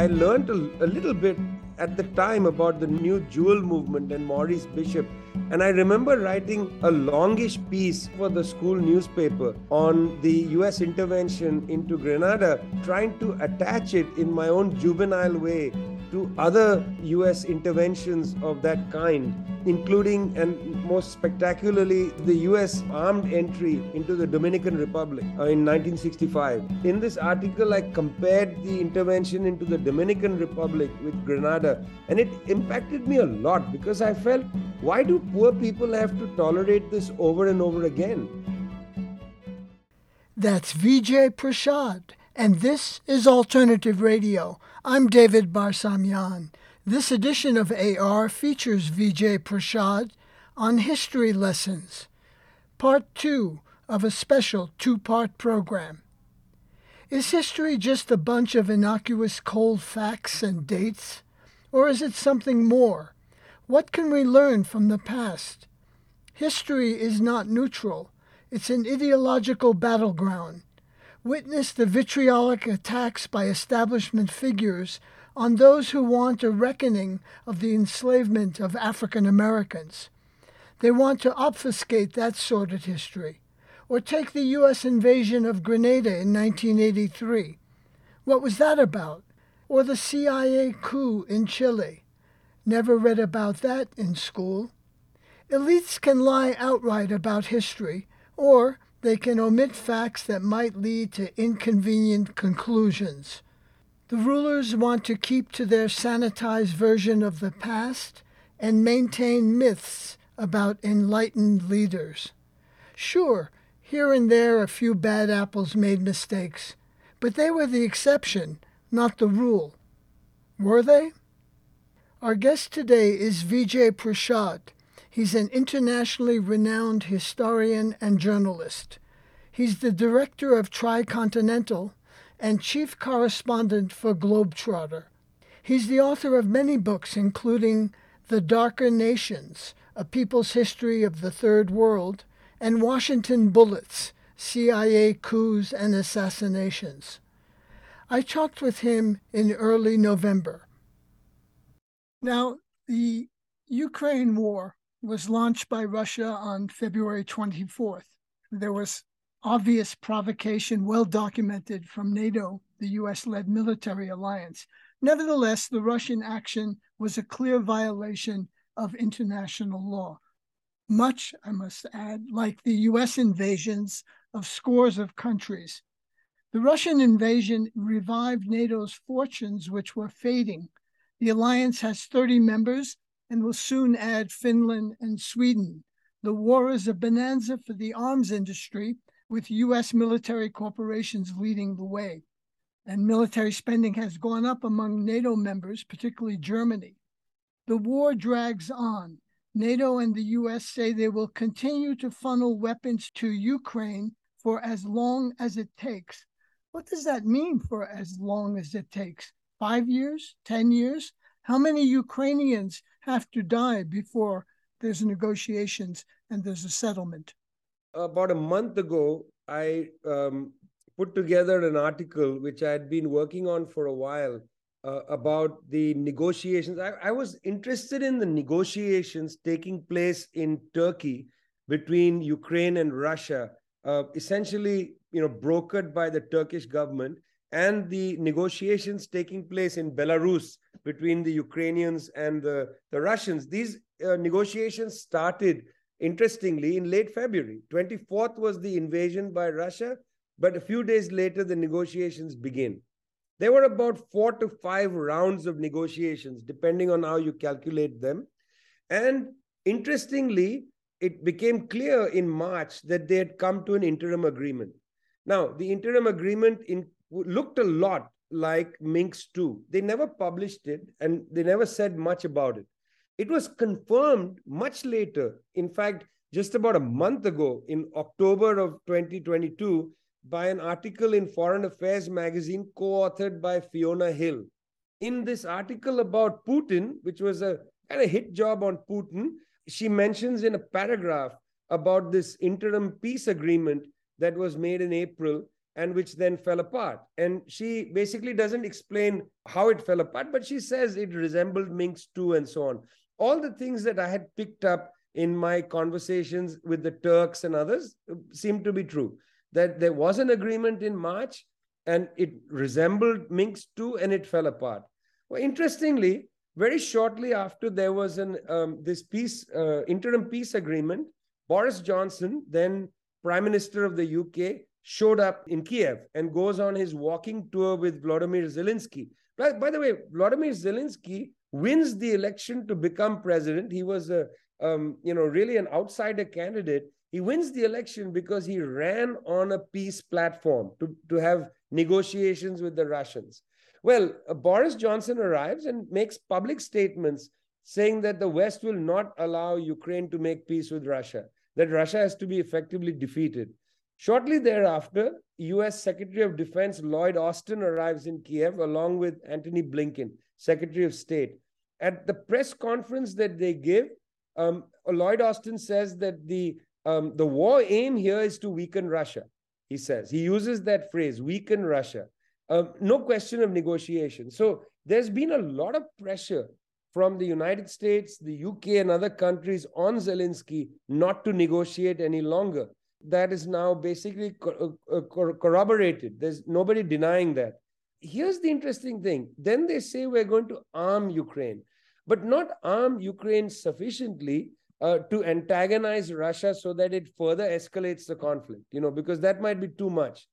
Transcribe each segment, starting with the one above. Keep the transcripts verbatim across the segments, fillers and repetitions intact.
I learned a, a little bit at the time about the New Jewel Movement and Maurice Bishop. And I remember writing a longish piece for the school newspaper on the U S intervention into Grenada, trying to attach it in my own juvenile way to other U S interventions of that kind, including and most spectacularly the U S armed entry into the Dominican Republic in nineteen sixty-five. In this article, I compared the intervention into the Dominican Republic with Grenada, and it impacted me a lot because I felt, why do poor people have to tolerate this over and over again? That's Vijay Prashad, and this is Alternative Radio. I'm David Barsamyan. This edition of A R features Vijay Prashad on History Lessons, part two of a special two-part program. Is history just a bunch of innocuous cold facts and dates? Or is it something more? What can we learn from the past? History is not neutral. It's an ideological battleground. Witness the vitriolic attacks by establishment figures on those who want a reckoning of the enslavement of African Americans. They want to obfuscate that sordid history. Or take the U S invasion of Grenada in nineteen eighty-three. What was that about? Or the C I A coup in Chile. Never read about that in school. Elites can lie outright about history, or they can omit facts that might lead to inconvenient conclusions. The rulers want to keep to their sanitized version of the past and maintain myths about enlightened leaders. Sure, here and there a few bad apples made mistakes, but they were the exception, not the rule. Were they? Our guest today is Vijay Prashad. He's an internationally renowned historian and journalist. He's the director of Tricontinental and chief correspondent for Globetrotter. He's the author of many books, including The Darker Nations, A People's History of the Third World, and Washington Bullets, C I A Coups and Assassinations. I talked with him in early November. Now, the Ukraine war was launched by Russia on February twenty-fourth. There was obvious provocation, well documented, from NATO, the U S-led military alliance. Nevertheless, the Russian action was a clear violation of international law. Much, I must add, like the U S invasions of scores of countries. The Russian invasion revived NATO's fortunes, which were fading. The alliance has thirty members, and will soon add Finland and Sweden. The war is a bonanza for the arms industry, with U S military corporations leading the way. And military spending has gone up among NATO members, particularly Germany. The war drags on. NATO and the U S say they will continue to funnel weapons to Ukraine for as long as it takes. What does that mean, for as long as it takes? Five years? Ten years? How many Ukrainians have to die before there's negotiations and there's a settlement? About a month ago, I um, put together an article which I had been working on for a while uh, about the negotiations. I, I was interested in the negotiations taking place in Turkey between Ukraine and Russia, uh, essentially, you know, brokered by the Turkish government, and the negotiations taking place in Belarus between the Ukrainians and the, the Russians. These uh, negotiations started, interestingly, in late February. twenty-fourth was the invasion by Russia, but a few days later, the negotiations begin. There were about four to five rounds of negotiations, depending on how you calculate them. And interestingly, it became clear in March that they had come to an interim agreement. Now, the interim agreement in looked a lot like Minsk two. They never published it and they never said much about it. It was confirmed much later, in fact, just about a month ago in October of twenty twenty-two by an article in Foreign Affairs magazine co-authored by Fiona Hill. In this article about Putin, which was a kind of hit job on Putin, she mentions in a paragraph about this interim peace agreement that was made in April and which then fell apart. And she basically doesn't explain how it fell apart, but she says it resembled Minsk two and so on. All the things that I had picked up in my conversations with the Turks and others seemed to be true, that there was an agreement in March and it resembled Minsk two and it fell apart. Well, interestingly, very shortly after there was an um, this peace, uh, interim peace agreement, Boris Johnson, then Prime Minister of the U K, showed up in Kiev and goes on his walking tour with Vladimir Zelensky. By, by the way, Vladimir Zelensky wins the election to become president. He was a, um, you know, really an outsider candidate. He wins the election because he ran on a peace platform to, to have negotiations with the Russians. Well, uh, Boris Johnson arrives and makes public statements saying that the West will not allow Ukraine to make peace with Russia, that Russia has to be effectively defeated. Shortly thereafter, U S Secretary of Defense Lloyd Austin arrives in Kiev along with Antony Blinken, Secretary of State. At the press conference that they give, um, Lloyd Austin says that the, um, the war aim here is to weaken Russia, he says. He uses that phrase, weaken Russia. Uh, no question of negotiation. So there's been a lot of pressure from the United States, the U K, and other countries on Zelensky not to negotiate any longer. That is now basically co- uh, cor- corroborated. There's nobody denying that. Here's the interesting thing. Then they say we're going to arm Ukraine, but not arm Ukraine sufficiently uh, to antagonize Russia so that it further escalates the conflict, you know, because that might be too much.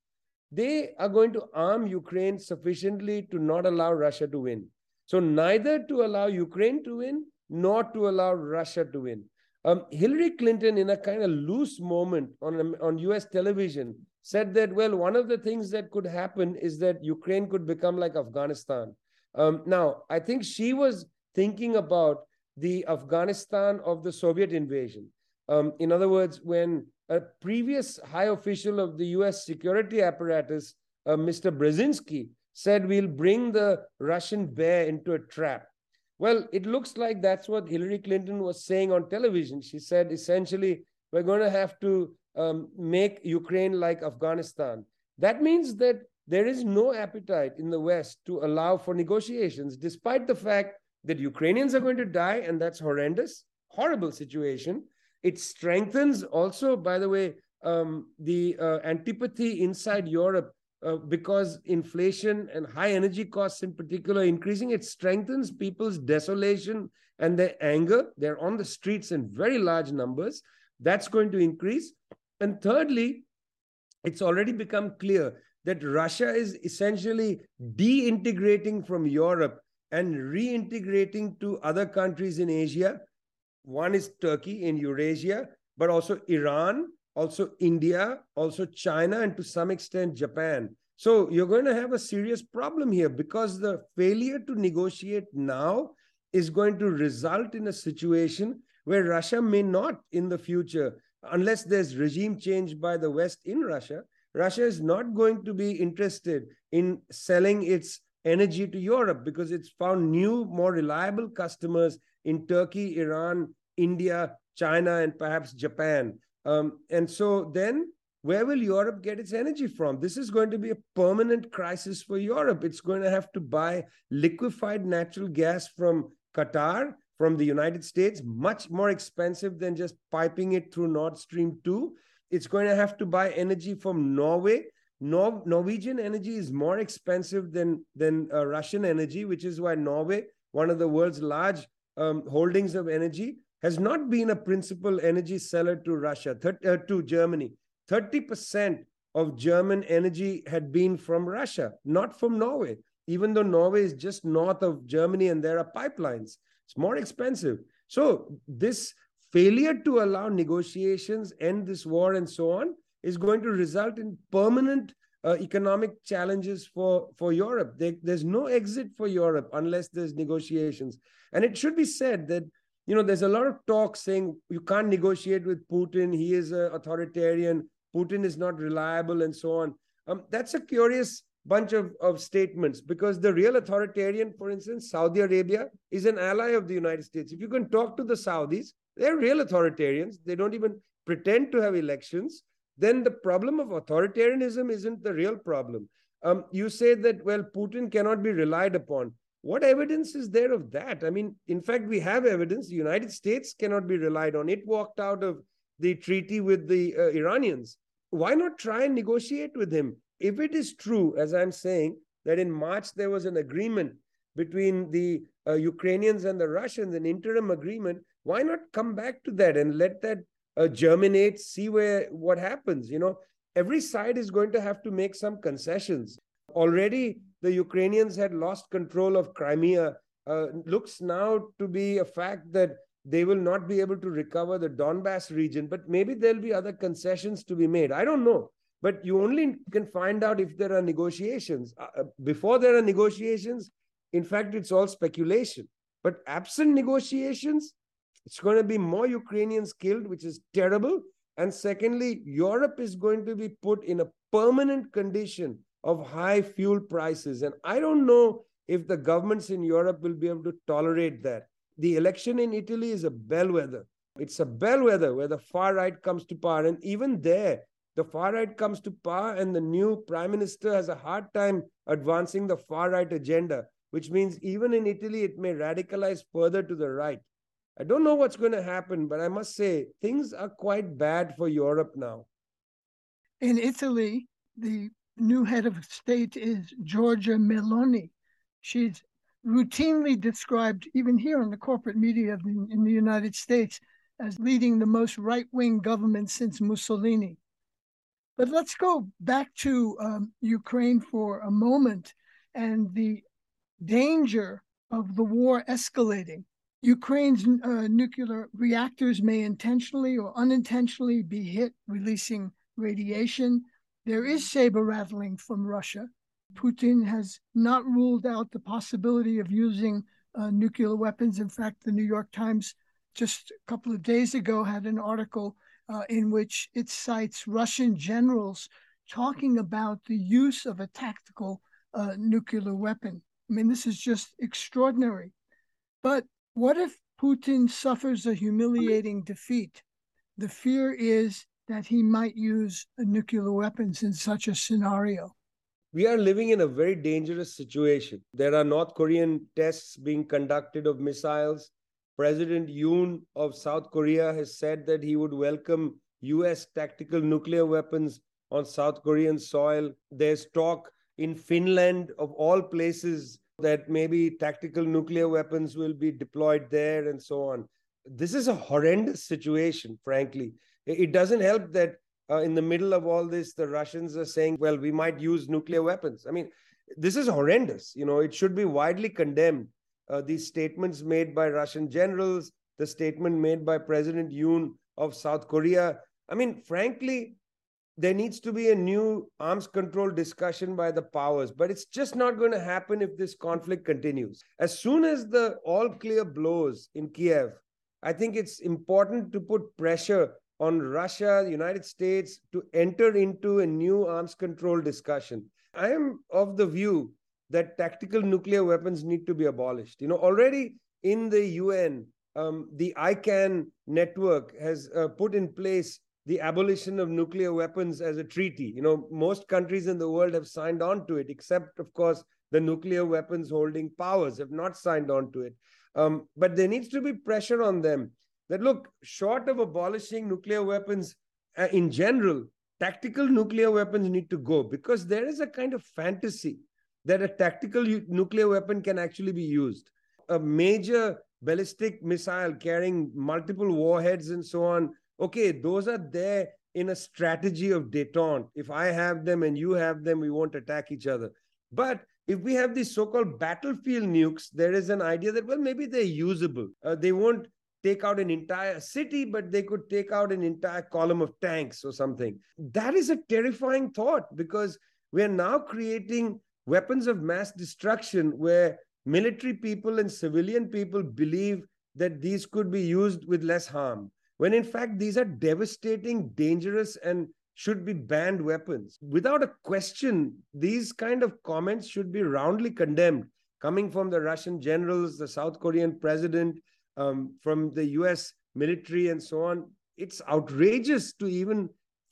They are going to arm Ukraine sufficiently to not allow Russia to win. So neither to allow Ukraine to win, nor to allow Russia to win. Um, Hillary Clinton, in a kind of loose moment on, on U S television, said that, well, one of the things that could happen is that Ukraine could become like Afghanistan. Um, now, I think she was thinking about the Afghanistan of the Soviet invasion. Um, in other words, when a previous high official of the U S security apparatus, uh, Mister Brzezinski, said we'll bring the Russian bear into a trap. Well, it looks like that's what Hillary Clinton was saying on television. She said, essentially, we're going to have to um, make Ukraine like Afghanistan. That means that there is no appetite in the West to allow for negotiations, despite the fact that Ukrainians are going to die, and that's horrendous, horrible situation. It strengthens also, by the way, um, the uh, antipathy inside Europe uh, because inflation and high energy costs in particular increasing. It strengthens people's desolation and their anger. They're on the streets in very large numbers. That's going to increase. And thirdly, it's already become clear that Russia is essentially deintegrating from Europe and reintegrating to other countries in Asia. One is Turkey in Eurasia, but also Iran, also India, also China, and to some extent, Japan. So you're going to have a serious problem here because the failure to negotiate now is going to result in a situation where Russia may not in the future, unless there's regime change by the West in Russia, Russia is not going to be interested in selling its energy to Europe because it's found new, more reliable customers in Turkey, Iran, India, China, and perhaps Japan. Um, and so then where will Europe get its energy from? This is going to be a permanent crisis for Europe. It's going to have to buy liquefied natural gas from Qatar, from the United States, much more expensive than just piping it through Nord Stream two. It's going to have to buy energy from Norway. Nor- Norwegian energy is more expensive than, than uh, Russian energy, which is why Norway, one of the world's large Um, holdings of energy, has not been a principal energy seller to Russia, thir- uh, to Germany. thirty percent of German energy had been from Russia, not from Norway, even though Norway is just north of Germany and there are pipelines. It's more expensive. So this failure to allow negotiations, end this war and so on, is going to result in permanent uh, economic challenges for, for Europe. They, there's no exit for Europe unless there's negotiations. And it should be said that, you know, there's a lot of talk saying you can't negotiate with Putin. He is an authoritarian. Putin is not reliable and so on. Um, that's a curious bunch of, of statements because the real authoritarian, for instance, Saudi Arabia, is an ally of the United States. If you can talk to the Saudis, they're real authoritarians. They don't even pretend to have elections. then the problem of authoritarianism isn't the real problem. Um, you say that, well, Putin cannot be relied upon. What evidence is there of that? I mean, in fact, we have evidence. The United States cannot be relied on. It walked out of the treaty with the uh, Iranians. Why not try and negotiate with him? If it is true, as I'm saying, that in March there was an agreement between the uh, Ukrainians and the Russians, an interim agreement, why not come back to that and let that uh, germinate, see where what happens? You know, every side is going to have to make some concessions. Already, the Ukrainians had lost control of Crimea. Uh, looks now to be a fact that they will not be able to recover the Donbass region, but maybe there'll be other concessions to be made. I don't know. But you only can find out if there are negotiations. Uh, before there are negotiations, in fact, it's all speculation. But absent negotiations, it's going to be more Ukrainians killed, which is terrible. And secondly, Europe is going to be put in a permanent condition of high fuel prices. And I don't know if the governments in Europe will be able to tolerate that. The election in Italy is a bellwether. It's a bellwether where the far right comes to power. And even there, the far right comes to power and the new prime minister has a hard time advancing the far right agenda, which means even in Italy, it may radicalize further to the right. I don't know what's going to happen, but I must say things are quite bad for Europe now. In Italy, the new head of state is Georgia Meloni. She's routinely described, even here in the corporate media of the, in the United States, as leading the most right-wing government since Mussolini. But let's go back to um, Ukraine for a moment and the danger of the war escalating. Ukraine's uh, nuclear reactors may intentionally or unintentionally be hit, releasing radiation. There is saber rattling from Russia. Putin has not ruled out the possibility of using uh, nuclear weapons. In fact, the New York Times just a couple of days ago had an article uh, in which it cites Russian generals talking about the use of a tactical uh, nuclear weapon. I mean, this is just extraordinary. But what if Putin suffers a humiliating defeat? The fear is that he might use nuclear weapons in such a scenario. We are living in a very dangerous situation. There are North Korean tests being conducted of missiles. President Yoon of South Korea has said that he would welcome U S tactical nuclear weapons on South Korean soil. There's talk in Finland, of all places, that maybe tactical nuclear weapons will be deployed there and so on. This is a horrendous situation, frankly. It doesn't help that Uh, in the middle of all this, the Russians are saying, well, we might use nuclear weapons. I mean, this is horrendous. You know, it should be widely condemned. Uh, these statements made by Russian generals, the statement made by President Yoon of South Korea. I mean, frankly, there needs to be a new arms control discussion by the powers, but it's just not going to happen if this conflict continues. As soon as the all clear blows in Kiev, I think it's important to put pressure on Russia, the United States, to enter into a new arms control discussion. I am of the view that tactical nuclear weapons need to be abolished. You know, already in the U N, um, the ICAN network has uh, put in place the abolition of nuclear weapons as a treaty. You know, most countries in the world have signed on to it, except, of course, the nuclear weapons holding powers have not signed on to it. Um, but there needs to be pressure on them that, look, short of abolishing nuclear weapons uh, in general, tactical nuclear weapons need to go, because there is a kind of fantasy that a tactical nuclear weapon can actually be used. A major ballistic missile carrying multiple warheads and so on, okay, those are there in a strategy of détente. If I have them and you have them, we won't attack each other. But if we have these so-called battlefield nukes, there is an idea that, well, maybe they're usable. Uh, they won't take out an entire city, but they could take out an entire column of tanks or something. That is a terrifying thought, because we're now creating weapons of mass destruction where military people and civilian people believe that these could be used with less harm, when in fact these are devastating, dangerous, and should be banned weapons. Without a question, these kind of comments should be roundly condemned, coming from the Russian generals, the South Korean president, Um, from the U S military and so on. It's outrageous to even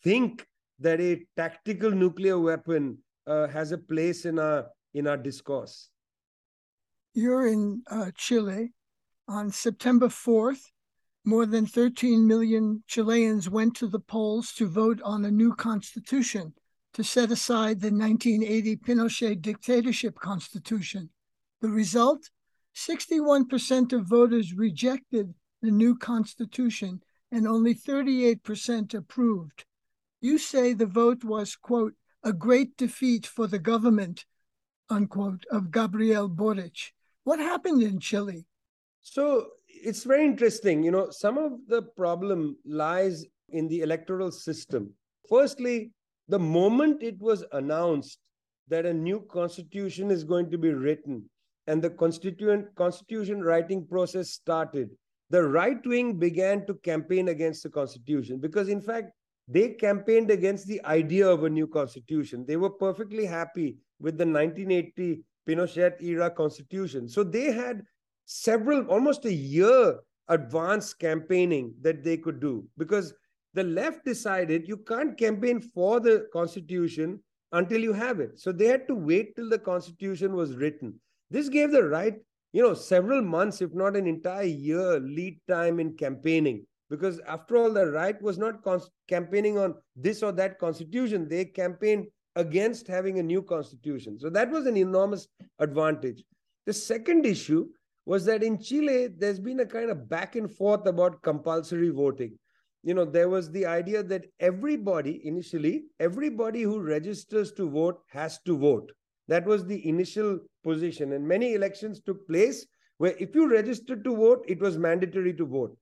think that a tactical nuclear weapon uh, has a place in our in our discourse. You're in uh, Chile. On September fourth, more than thirteen million Chileans went to the polls to vote on a new constitution to set aside the nineteen eighty Pinochet dictatorship constitution. The result? sixty-one percent of voters rejected the new constitution and only thirty-eight percent approved. You say the vote was, quote, a great defeat for the government, unquote, of Gabriel Boric. What happened in Chile? So it's very interesting. You know, some of the problem lies in the electoral system. Firstly, the moment it was announced that a new constitution is going to be written and the constituent constitution writing process started, the right wing began to campaign against the constitution because, in fact, they campaigned against the idea of a new constitution. They were perfectly happy with the nineteen eighty Pinochet era constitution. So they had several, almost a year advanced campaigning that they could do, because the left decided you can't campaign for the constitution until you have it. So they had to wait till the constitution was written. This gave the right, you know, several months, if not an entire year lead time in campaigning, because after all, the right was not cons- campaigning on this or that constitution. They campaigned against having a new constitution. So that was an enormous advantage. The second issue was that in Chile, there's been a kind of back and forth about compulsory voting. You know, there was the idea that everybody, initially, everybody who registers to vote has to vote. That was the initial position. And many elections took place where if you registered to vote, it was mandatory to vote.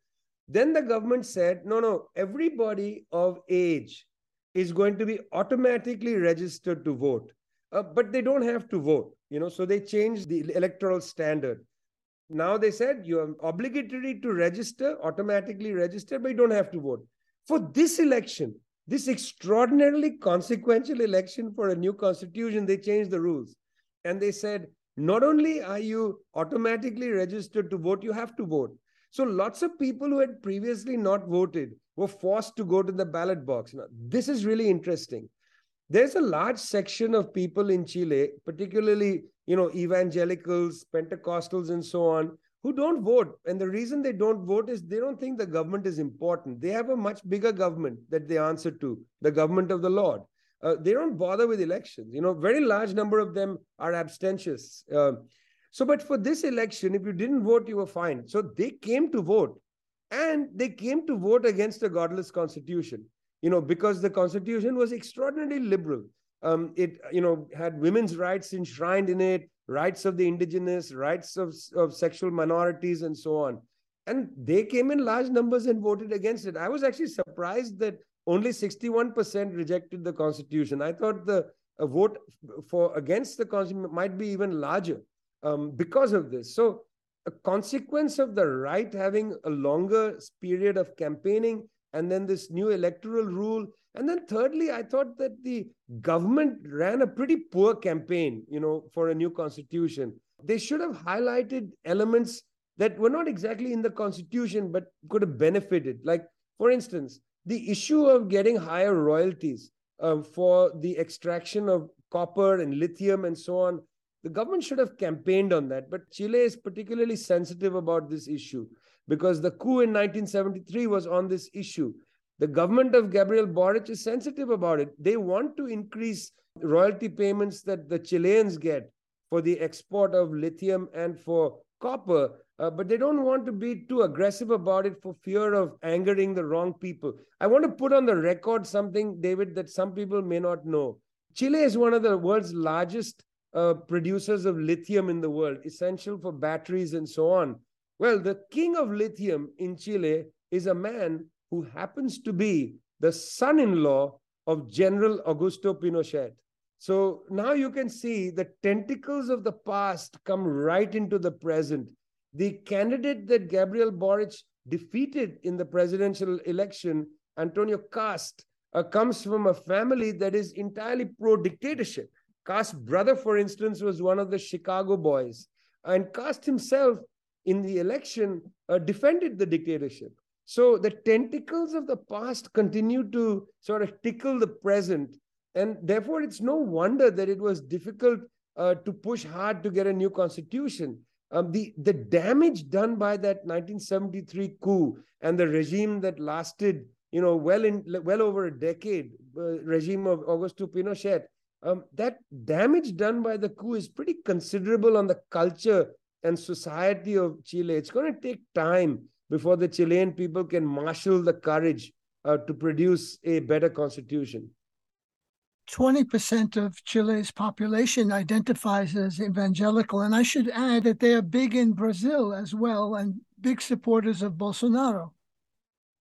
Then the government said, no, no, everybody of age is going to be automatically registered to vote, uh, but they don't have to vote. You know, so they changed the electoral standard. Now they said you're obligatory to register, automatically register, but you don't have to vote. For this election, this extraordinarily consequential election for a new constitution, they changed the rules. And they said, not only are you automatically registered to vote, you have to vote. So lots of people who had previously not voted were forced to go to the ballot box. Now, this is really interesting. There's a large section of people in Chile, particularly, you know, evangelicals, Pentecostals, and so on, who don't vote. And the reason they don't vote is they don't think the government is important. They have a much bigger government that they answer to, the government of the Lord. Uh, they don't bother with elections. You know, very large number of them are abstentious. Uh, so, but for this election, if you didn't vote, you were fined. So they came to vote, and they came to vote against a godless constitution, you know, because the constitution was extraordinarily liberal. Um, it, you know, had women's rights enshrined in it, rights of the indigenous, rights of, of sexual minorities, and so on. And they came in large numbers and voted against it. I was actually surprised that only sixty-one percent rejected the constitution. I thought the uh, vote for against the constitution might be even larger um, because of this. So a consequence of the right having a longer period of campaigning, and then this new electoral rule. And then thirdly, I thought that the government ran a pretty poor campaign, you know, for a new constitution. They should have highlighted elements that were not exactly in the constitution, but could have benefited. Like, for instance, the issue of getting higher royalties um, for the extraction of copper and lithium and so on. The government should have campaigned on that. But Chile is particularly sensitive about this issue because the coup in nineteen seventy-three was on this issue. The government of Gabriel Boric is sensitive about it. They want to increase royalty payments that the Chileans get for the export of lithium and for copper, uh, but they don't want to be too aggressive about it for fear of angering the wrong people. I want to put on the record something, David, that some people may not know. Chile is one of the world's largest uh, producers of lithium in the world, essential for batteries and so on. Well, the king of lithium in Chile is a man who happens to be the son-in-law of General Augusto Pinochet. So now you can see the tentacles of the past come right into the present. The candidate that Gabriel Boric defeated in the presidential election, Antonio Kast, uh, comes from a family that is entirely pro-dictatorship. Kast's brother, for instance, was one of the Chicago boys. And Kast himself, in the election, uh, defended the dictatorship. So the tentacles of the past continue to sort of tickle the present. And therefore, it's no wonder that it was difficult uh, to push hard to get a new constitution. Um, the, the damage done by that nineteen seventy-three coup and the regime that lasted, you know, well in well over a decade, uh, regime of Augusto Pinochet, um, that damage done by the coup is pretty considerable on the culture and society of Chile. It's going to take time before the Chilean people can marshal the courage uh, to produce a better constitution. twenty percent of Chile's population identifies as evangelical. And I should add that they are big in Brazil as well and big supporters of Bolsonaro.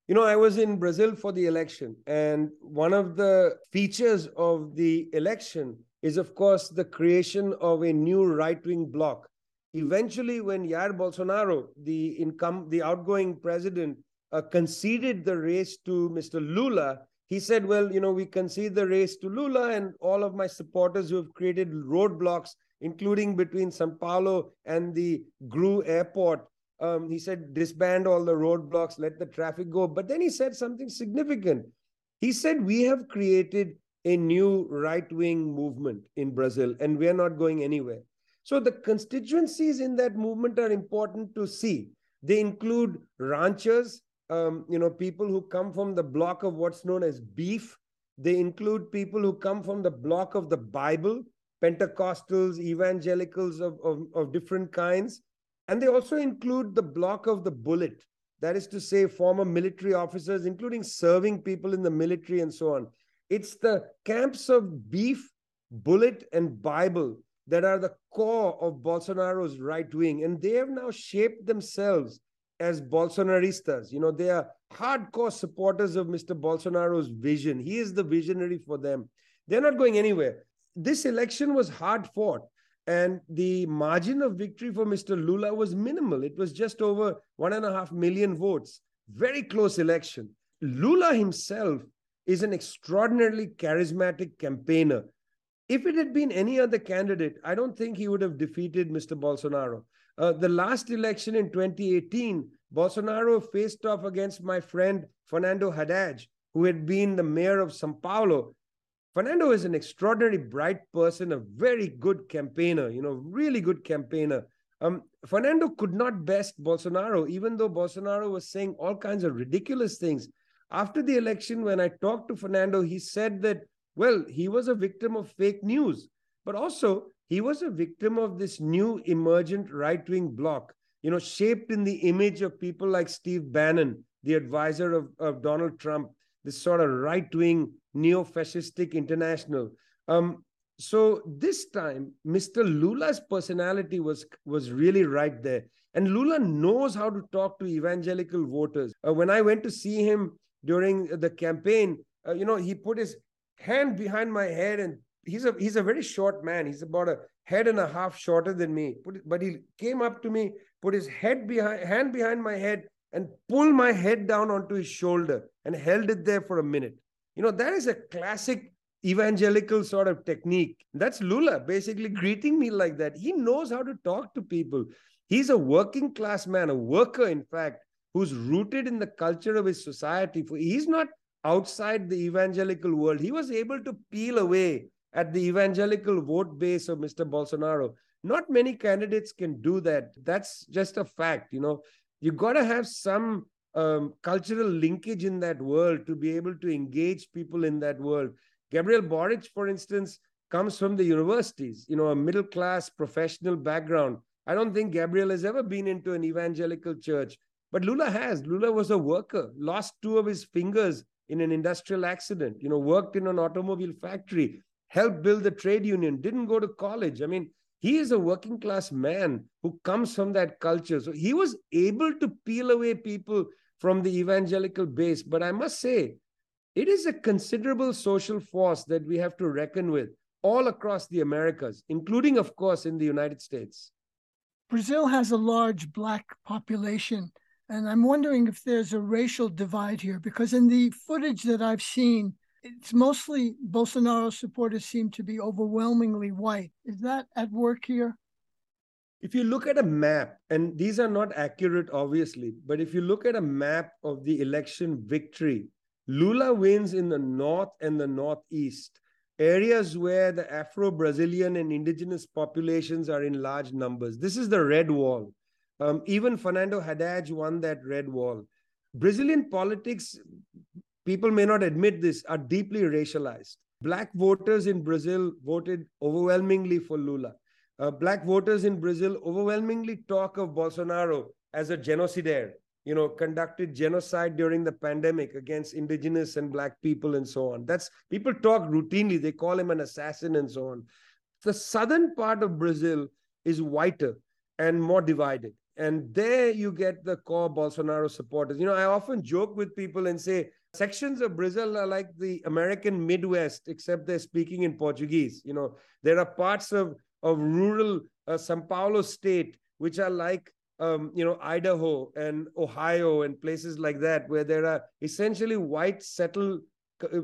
You know, I was in Brazil for the election. And one of the features of the election is, of course, the creation of a new right-wing bloc. Eventually, when Jair Bolsonaro, the, income, the outgoing president, uh, conceded the race to Mister Lula, he said, well, you know, we concede the race to Lula and all of my supporters who have created roadblocks, including between Sao Paulo and the Gru airport. Um, he said, disband all the roadblocks, let the traffic go. But then he said something significant. He said, we have created a new right-wing movement in Brazil, and we're not going anywhere. So the constituencies in that movement are important to see. They include ranchers, Um, you know, people who come from the block of what's known as beef. They include people who come from the block of the Bible, Pentecostals, evangelicals of, of, of different kinds. And they also include the block of the bullet. That is to say, former military officers, including serving people in the military and so on. It's the camps of beef, bullet, and Bible that are the core of Bolsonaro's right wing. And they have now shaped themselves as Bolsonaristas. You know, they are hardcore supporters of Mister Bolsonaro's vision. He is the visionary for them. They're not going anywhere. This election was hard fought, and the margin of victory for Mister Lula was minimal. It was just over one and a half million votes. Very close election. Lula himself is an extraordinarily charismatic campaigner. If it had been any other candidate, I don't think he would have defeated Mister Bolsonaro. Uh, the last election in twenty eighteen, Bolsonaro faced off against my friend Fernando Haddad, who had been the mayor of Sao Paulo. Fernando is an extraordinarily bright person, a very good campaigner, you know, really good campaigner. Um, Fernando could not best Bolsonaro, even though Bolsonaro was saying all kinds of ridiculous things. After the election, when I talked to Fernando, he said that, well, he was a victim of fake news, but also he was a victim of this new emergent right-wing bloc, you know, shaped in the image of people like Steve Bannon, the advisor of, of Donald Trump, this sort of right-wing neo-fascistic international. Um, so this time, Mister Lula's personality was, was really right there. And Lula knows how to talk to evangelical voters. Uh, when I went to see him during the campaign, uh, you know, he put his hand behind my head and He's a he's a very short man. He's about a head and a half shorter than me. Put, but he came up to me, put his head behind, hand behind my head and pulled my head down onto his shoulder and held it there for a minute. You know, that is a classic evangelical sort of technique. That's Lula basically greeting me like that. He knows how to talk to people. He's a working class man, a worker, in fact, who's rooted in the culture of his society. He's not outside the evangelical world. He was able to peel away at the evangelical vote base of Mister Bolsonaro. Not many candidates can do that. That's just a fact, you know. You've got to have some um, cultural linkage in that world to be able to engage people in that world. Gabriel Boric, for instance, comes from the universities, you know, a middle-class professional background. I don't think Gabriel has ever been into an evangelical church, but Lula has. Lula was a worker, lost two of his fingers in an industrial accident, you know, worked in an automobile factory, helped build the trade union, didn't go to college. I mean, he is a working class man who comes from that culture. So he was able to peel away people from the evangelical base. But I must say, it is a considerable social force that we have to reckon with all across the Americas, including, of course, in the United States. Brazil has a large Black population. And I'm wondering if there's a racial divide here, because in the footage that I've seen, it's mostly Bolsonaro supporters seem to be overwhelmingly white. Is that at work here? If you look at a map, and these are not accurate, obviously, but if you look at a map of the election victory, Lula wins in the north and the northeast, areas where the Afro-Brazilian and indigenous populations are in large numbers. This is the red wall. Um, even Fernando Haddad won that red wall. Brazilian politics, people may not admit this, are deeply racialized. Black voters in Brazil voted overwhelmingly for Lula. Uh, black voters in Brazil overwhelmingly talk of Bolsonaro as a genocidaire, you know, conducted genocide during the pandemic against indigenous and black people and so on. That's, people talk routinely, they call him an assassin and so on. The southern part of Brazil is whiter and more divided. And there you get the core Bolsonaro supporters. You know, I often joke with people and say, sections of Brazil are like the American Midwest, except they're speaking in Portuguese. You know, there are parts of, of rural uh, Sao Paulo state, which are like, um, you know, Idaho and Ohio and places like that, where there are essentially white settled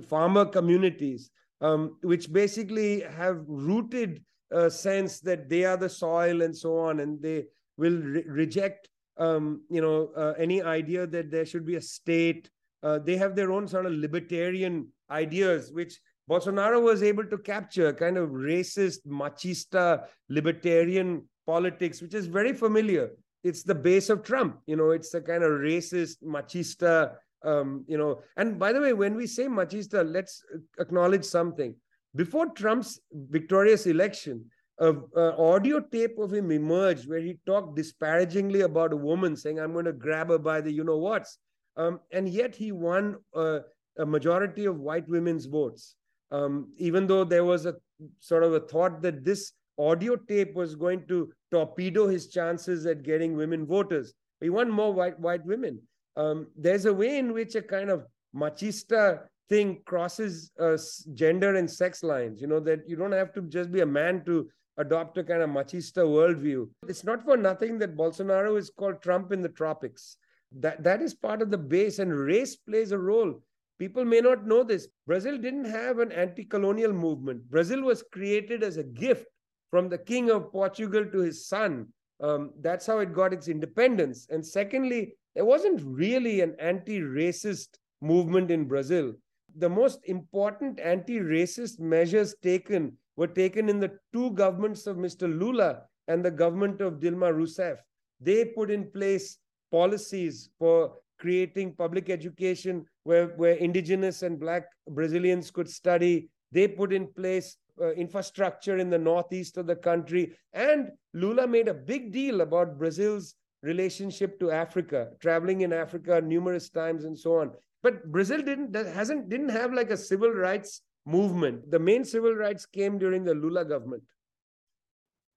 farmer communities, um, which basically have rooted a sense that they are the soil and so on, and they will re reject, um, you know, uh, any idea that there should be a state. Uh, they have their own sort of libertarian ideas, which Bolsonaro was able to capture, kind of racist, machista, libertarian politics, which is very familiar. It's the base of Trump. You know, it's a kind of racist, machista, um, you know. And by the way, when we say machista, let's acknowledge something. Before Trump's victorious election, an audio tape of him emerged where he talked disparagingly about a woman, saying, I'm going to grab her by the you-know-whats. Um, and yet he won uh, a majority of white women's votes, um, even though there was a sort of a thought that this audio tape was going to torpedo his chances at getting women voters. He won more white, white women. Um, there's a way in which a kind of machista thing crosses uh, gender and sex lines, you know, that you don't have to just be a man to adopt a kind of machista worldview. It's not for nothing that Bolsonaro is called Trump in the tropics. That, that is part of the base, and race plays a role. People may not know this. Brazil didn't have an anti-colonial movement. Brazil was created as a gift from the king of Portugal to his son. Um, that's how it got its independence. And secondly, there wasn't really an anti-racist movement in Brazil. The most important anti-racist measures taken were taken in the two governments of Mister Lula and the government of Dilma Rousseff. They put in place policies for creating public education where, where indigenous and black Brazilians could study. They put in place uh, infrastructure in the northeast of the country. And Lula made a big deal about Brazil's relationship to Africa, traveling in Africa numerous times and so on. But Brazil didn't, hasn't, didn't have like a civil rights movement. The main civil rights came during the Lula government.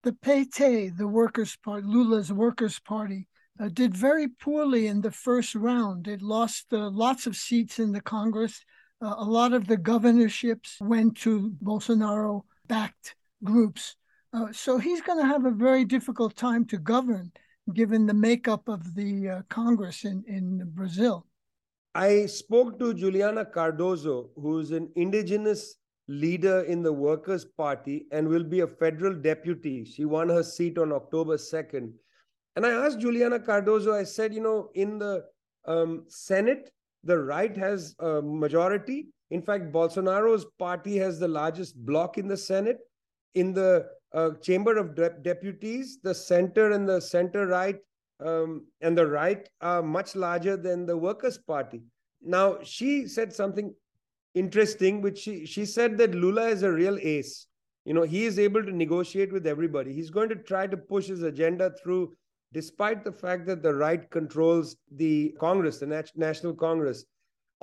The P T, the Workers' Party, Lula's Workers' Party, Uh, did very poorly in the first round. It lost uh, lots of seats in the Congress. Uh, a lot of the governorships went to Bolsonaro-backed groups. Uh, so he's going to have a very difficult time to govern, given the makeup of the uh, Congress in, in Brazil. I spoke to Juliana Cardozo, who's an indigenous leader in the Workers' Party and will be a federal deputy. She won her seat on October second. And I asked Juliana Cardozo, I said, you know, in the um, Senate, the right has a majority. In fact, Bolsonaro's party has the largest bloc in the Senate. In the uh, Chamber of De Deputies, the center and the center-right um, and the right are much larger than the Workers' Party. Now, she said something interesting, which she, she said that Lula is a real ace. You know, he is able to negotiate with everybody. He's going to try to push his agenda through, despite the fact that the right controls the Congress, the National Congress.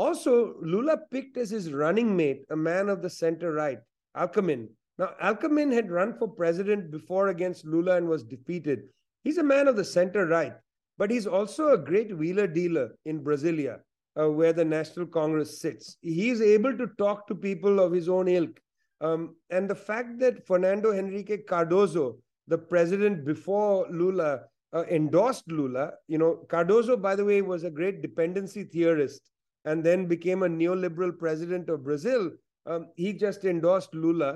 Also, Lula picked as his running mate a man of the center-right, Alckmin. Now, Alckmin had run for president before against Lula and was defeated. He's a man of the center-right, but he's also a great wheeler-dealer in Brasilia, uh, where the National Congress sits. He's able to talk to people of his own ilk. Um, and the fact that Fernando Henrique Cardozo, the president before Lula, Uh, endorsed Lula. You know, Cardozo, by the way, was a great dependency theorist and then became a neoliberal president of Brazil. Um, he just endorsed Lula.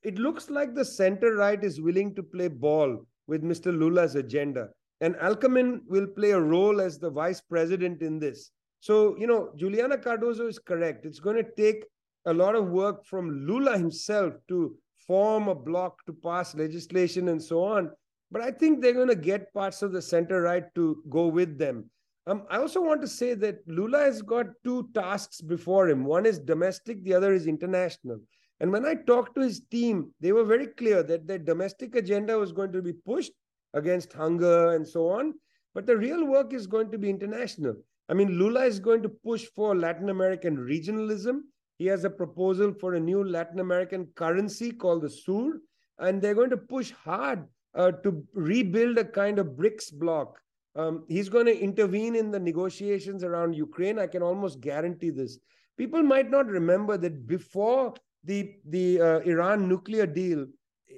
It looks like the center-right is willing to play ball with Mister Lula's agenda. And Alckmin will play a role as the vice president in this. So, you know, Juliana Cardozo is correct. It's going to take a lot of work from Lula himself to form a bloc to pass legislation and so on. But I think they're going to get parts of the center-right to go with them. Um, I also want to say that Lula has got two tasks before him. One is domestic, the other is international. And when I talked to his team, they were very clear that their domestic agenda was going to be pushed against hunger and so on. But the real work is going to be international. I mean, Lula is going to push for Latin American regionalism. He has a proposal for a new Latin American currency called the S U R, and they're going to push hard uh, to rebuild a kind of BRICS bloc. Um, he's going to intervene in the negotiations around Ukraine. I can almost guarantee this. People might not remember that before the, the uh, Iran nuclear deal,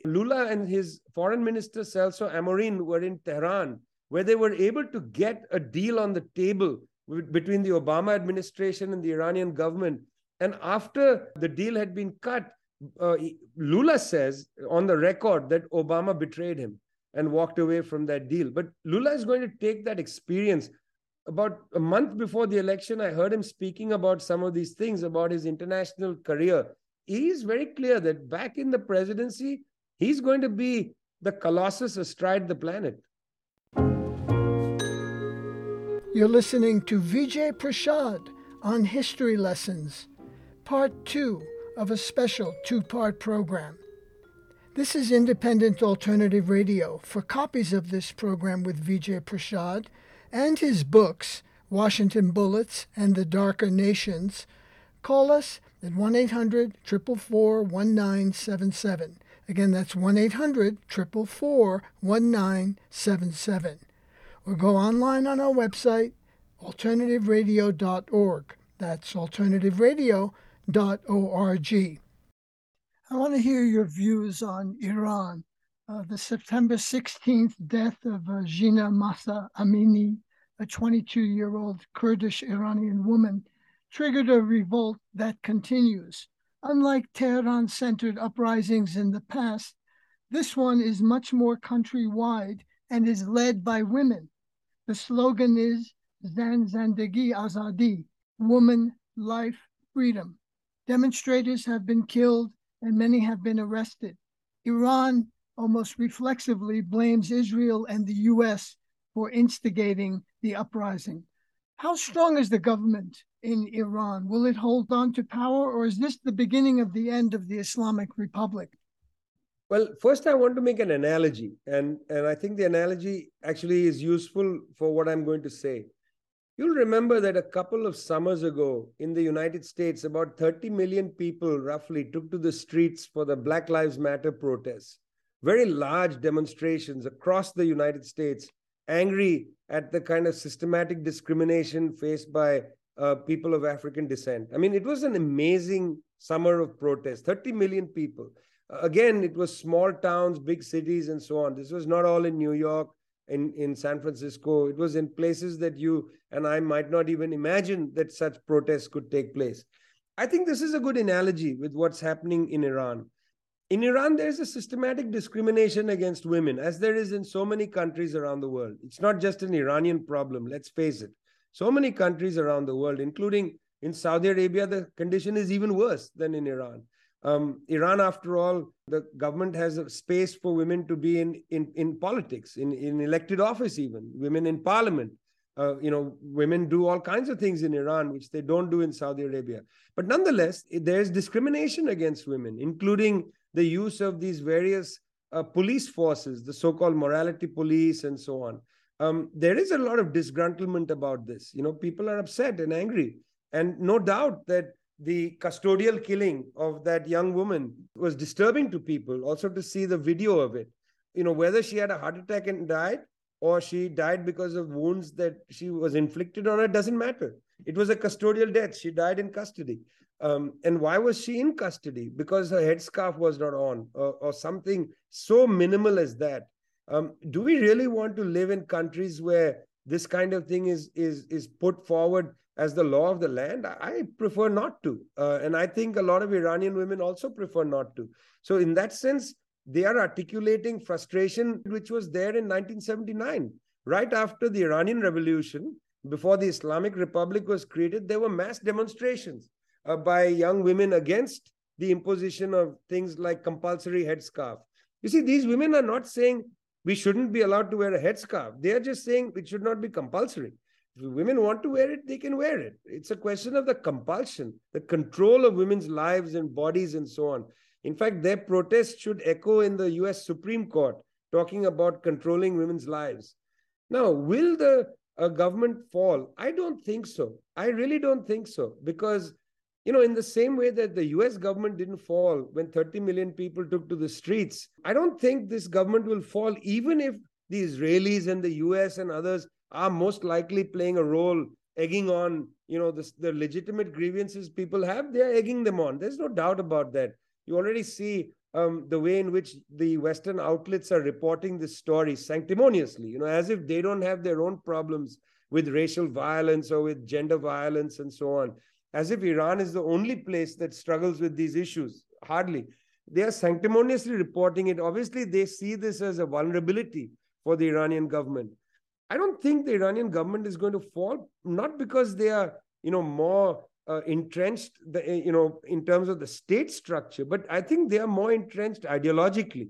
Lula and his foreign minister, Celso Amorin, were in Tehran, where they were able to get a deal on the table with, between the Obama administration and the Iranian government. And after the deal had been cut, uh, Lula says on the record that Obama betrayed him and walked away from that deal. But Lula is going to take that experience. About a month before the election, I heard him speaking about some of these things, about his international career. He is very clear that back in the presidency, he's going to be the colossus astride the planet. You're listening to Vijay Prashad on History Lessons, part two of a special two-part program. This is Independent Alternative Radio. For copies of this program with Vijay Prashad and his books, Washington Bullets and The Darker Nations, call us at one eight hundred, four four four, one nine seven seven. Again, that's one eight hundred, four four four, one nine seven seven. Or go online on our website, alternative radio dot org. That's alternative radio dot org. I want to hear your views on Iran, uh, the September sixteenth death of uh, Jina Mahsa Amini, a twenty-two-year-old Kurdish Iranian woman, triggered a revolt that continues. Unlike Tehran-centered uprisings in the past, this one is much more countrywide and is led by women. The slogan is Zan Zandagi Azadi, woman, life, freedom. Demonstrators have been killed and many have been arrested. Iran almost reflexively blames Israel and the U S for instigating the uprising. How strong is the government in Iran? Will it hold on to power, or is this the beginning of the end of the Islamic Republic? Well, first I want to make an analogy, and, and I think the analogy actually is useful for what I'm going to say. You'll remember that a couple of summers ago in the United States, about thirty million people roughly took to the streets for the Black Lives Matter protests. Very large demonstrations across the United States, angry at the kind of systematic discrimination faced by uh, people of African descent. I mean, it was an amazing summer of protests, thirty million people. Uh, again, it was small towns, big cities, and so on. This was not all in New York. In, in San Francisco. It was in places that you and I might not even imagine that such protests could take place. I think this is a good analogy with what's happening in Iran. In Iran, there's a systematic discrimination against women, as there is in so many countries around the world. It's not just an Iranian problem, let's face it. So many countries around the world, including in Saudi Arabia, the condition is even worse than in Iran. Um, Iran, after all, the government has a space for women to be in, in, in politics, in, in elected office even, women in parliament. Uh, you know, women do all kinds of things in Iran, which they don't do in Saudi Arabia. But nonetheless, there's discrimination against women, including the use of these various uh, police forces, the so-called morality police and so on. Um, there is a lot of disgruntlement about this. You know, people are upset and angry. And no doubt that the custodial killing of that young woman was disturbing to people, also to see the video of it. You know, whether she had a heart attack and died, or she died because of wounds that she was inflicted on her, doesn't matter. It was a custodial death. She died in custody. Um, and why was she in custody? Because her headscarf was not on, or, or something so minimal as that. Um, do we really want to live in countries where this kind of thing is, is, is put forward as the law of the land? I prefer not to. Uh, and I think a lot of Iranian women also prefer not to. So in that sense, they are articulating frustration which was there in nineteen seventy-nine. Right after the Iranian Revolution, before the Islamic Republic was created, there were mass demonstrations uh, by young women against the imposition of things like compulsory headscarf. You see, these women are not saying we shouldn't be allowed to wear a headscarf. They are just saying it should not be compulsory. If women want to wear it, they can wear it. It's a question of the compulsion, the control of women's lives and bodies and so on. In fact, their protests should echo in the U S Supreme Court, talking about controlling women's lives. Now, will the uh, government fall? I don't think so. I really don't think so. Because, you know, in the same way that the U S government didn't fall when thirty million people took to the streets, I don't think this government will fall, even if the Israelis and the U S and others are most likely playing a role, egging on, you know, the, the legitimate grievances people have. They're egging them on. There's no doubt about that. You already see um, the way in which the Western outlets are reporting this story sanctimoniously, you know, as if they don't have their own problems with racial violence or with gender violence and so on. As if Iran is the only place that struggles with these issues. Hardly. They are sanctimoniously reporting it. Obviously, they see this as a vulnerability for the Iranian government. I don't think the Iranian government is going to fall, not because they are, you know, more uh, entrenched, the, you know, in terms of the state structure, but I think they are more entrenched ideologically.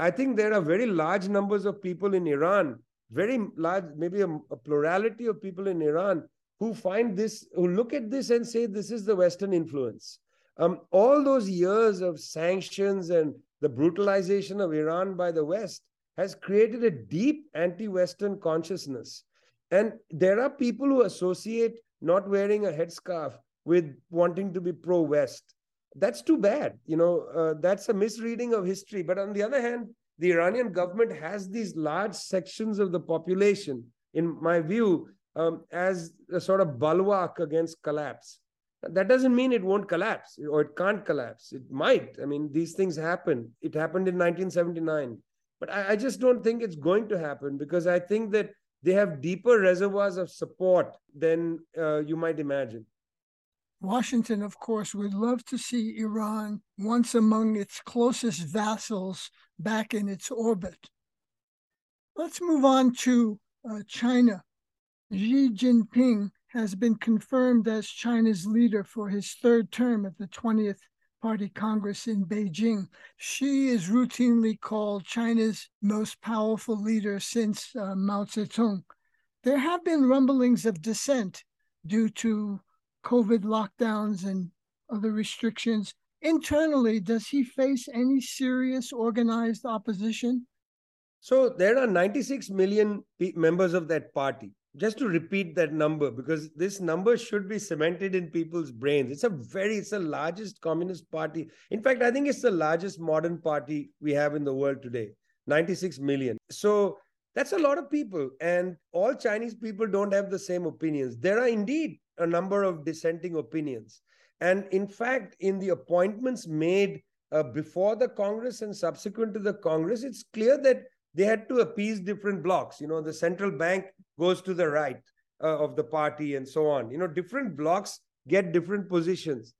I think there are very large numbers of people in Iran, very large, maybe a, a plurality of people in Iran who find this, who look at this and say, this is the Western influence. Um, all those years of sanctions and the brutalization of Iran by the West has created a deep anti-Western consciousness. And there are people who associate not wearing a headscarf with wanting to be pro-West. That's too bad. You know, uh, that's a misreading of history. But on the other hand, the Iranian government has these large sections of the population, in my view, um, as a sort of bulwark against collapse. That doesn't mean it won't collapse or it can't collapse. It might. I mean, these things happen. It happened in nineteen seventy-nine. But I, I just don't think it's going to happen, because I think that they have deeper reservoirs of support than uh, you might imagine. Washington, of course, would love to see Iran once among its closest vassals back in its orbit. Let's move on to uh, China. Xi Jinping has been confirmed as China's leader for his third term at the twentieth Party Congress in Beijing. Xi is routinely called China's most powerful leader since uh, Mao Zedong. There have been rumblings of dissent due to COVID lockdowns and other restrictions. Internally, does he face any serious organized opposition? So there are ninety-six million pe- members of that party. Just to repeat that number, because this number should be cemented in people's brains. It's a very, it's the largest communist party. In fact, I think it's the largest modern party we have in the world today, ninety-six million. So that's a lot of people. And all Chinese people don't have the same opinions. There are indeed a number of dissenting opinions. And in fact, in the appointments made uh, before the Congress and subsequent to the Congress, it's clear that they had to appease different blocs. You know, the central bank goes to the right uh, of the party and so on. You know, different blocs get different positions.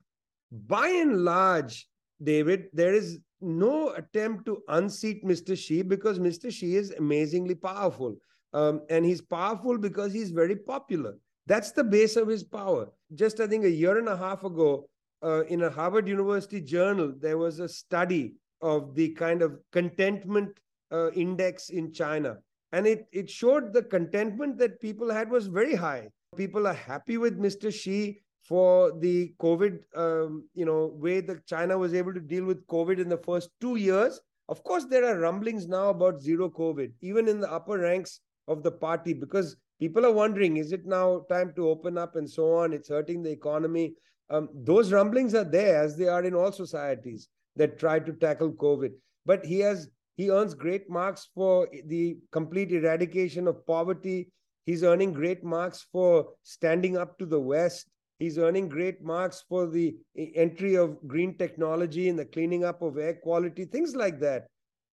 By and large, David, there is no attempt to unseat Mister Xi, because Mister Xi is amazingly powerful. Um, and he's powerful because he's very popular. That's the base of his power. Just, I think, a year and a half ago, uh, in a Harvard University journal, there was a study of the kind of contentment Uh, index in China. And it, it showed the contentment that people had was very high. People are happy with Mister Xi for the COVID, um, you know, way that China was able to deal with COVID in the first two years. Of course, there are rumblings now about zero COVID, even in the upper ranks of the party, because people are wondering, is it now time to open up and so on? It's hurting the economy. Um, those rumblings are there, as they are in all societies that try to tackle COVID. But he has He earns great marks for the complete eradication of poverty. He's earning great marks for standing up to the West. He's earning great marks for the entry of green technology and the cleaning up of air quality, things like that.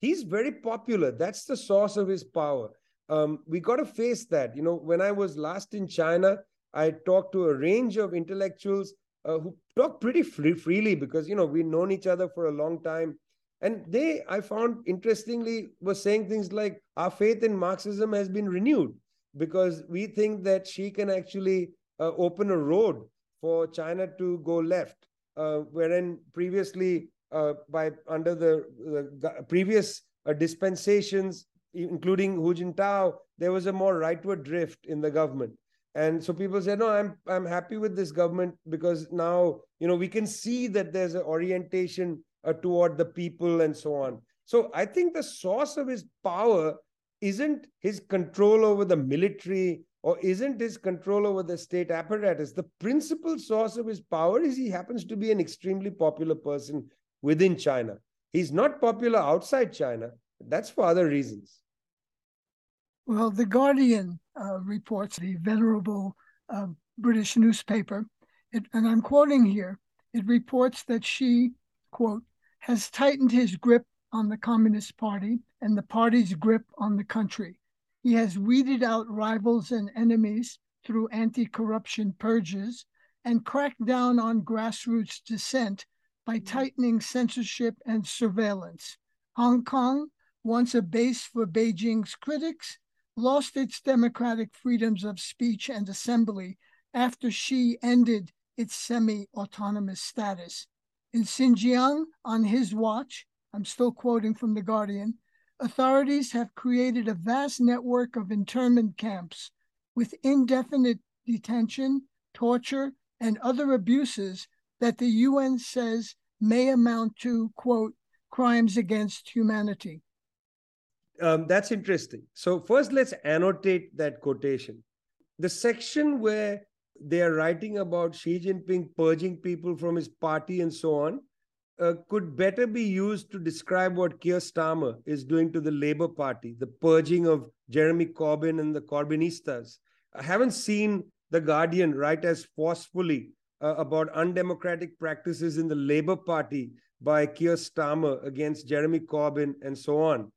He's very popular. That's the source of his power. Um, we got to face that. You know, when I was last in China, I talked to a range of intellectuals uh, who talk pretty free- freely because, you know, we've known each other for a long time. And they, I found interestingly, were saying things like, our faith in Marxism has been renewed because we think that she can actually uh, open a road for China to go left, uh, wherein previously, uh, by under the, the previous uh, dispensations, including Hu Jintao, there was a more rightward drift in the government. And so people say, no, I'm I'm happy with this government because now, you know, we can see that there's an orientation uh, toward the people and so on. So I think the source of his power isn't his control over the military or isn't his control over the state apparatus. The principal source of his power is he happens to be an extremely popular person within China. He's not popular outside China. That's for other reasons. Well, The Guardian uh, reports, the venerable uh, British newspaper, it, and I'm quoting here, it reports that Xi, quote, has tightened his grip on the Communist Party and the party's grip on the country. He has weeded out rivals and enemies through anti-corruption purges and cracked down on grassroots dissent by tightening censorship and surveillance. Hong Kong, once a base for Beijing's critics, lost its democratic freedoms of speech and assembly after Xi ended its semi-autonomous status. In Xinjiang, on his watch, I'm still quoting from The Guardian, authorities have created a vast network of internment camps with indefinite detention, torture, and other abuses that the U N says may amount to, quote, crimes against humanity. Um, that's interesting. So first, let's annotate that quotation. The section where they are writing about Xi Jinping purging people from his party and so on uh, could better be used to describe what Keir Starmer is doing to the Labour Party, the purging of Jeremy Corbyn and the Corbynistas. I haven't seen The Guardian write as forcefully uh, about undemocratic practices in the Labour Party by Keir Starmer against Jeremy Corbyn and so on.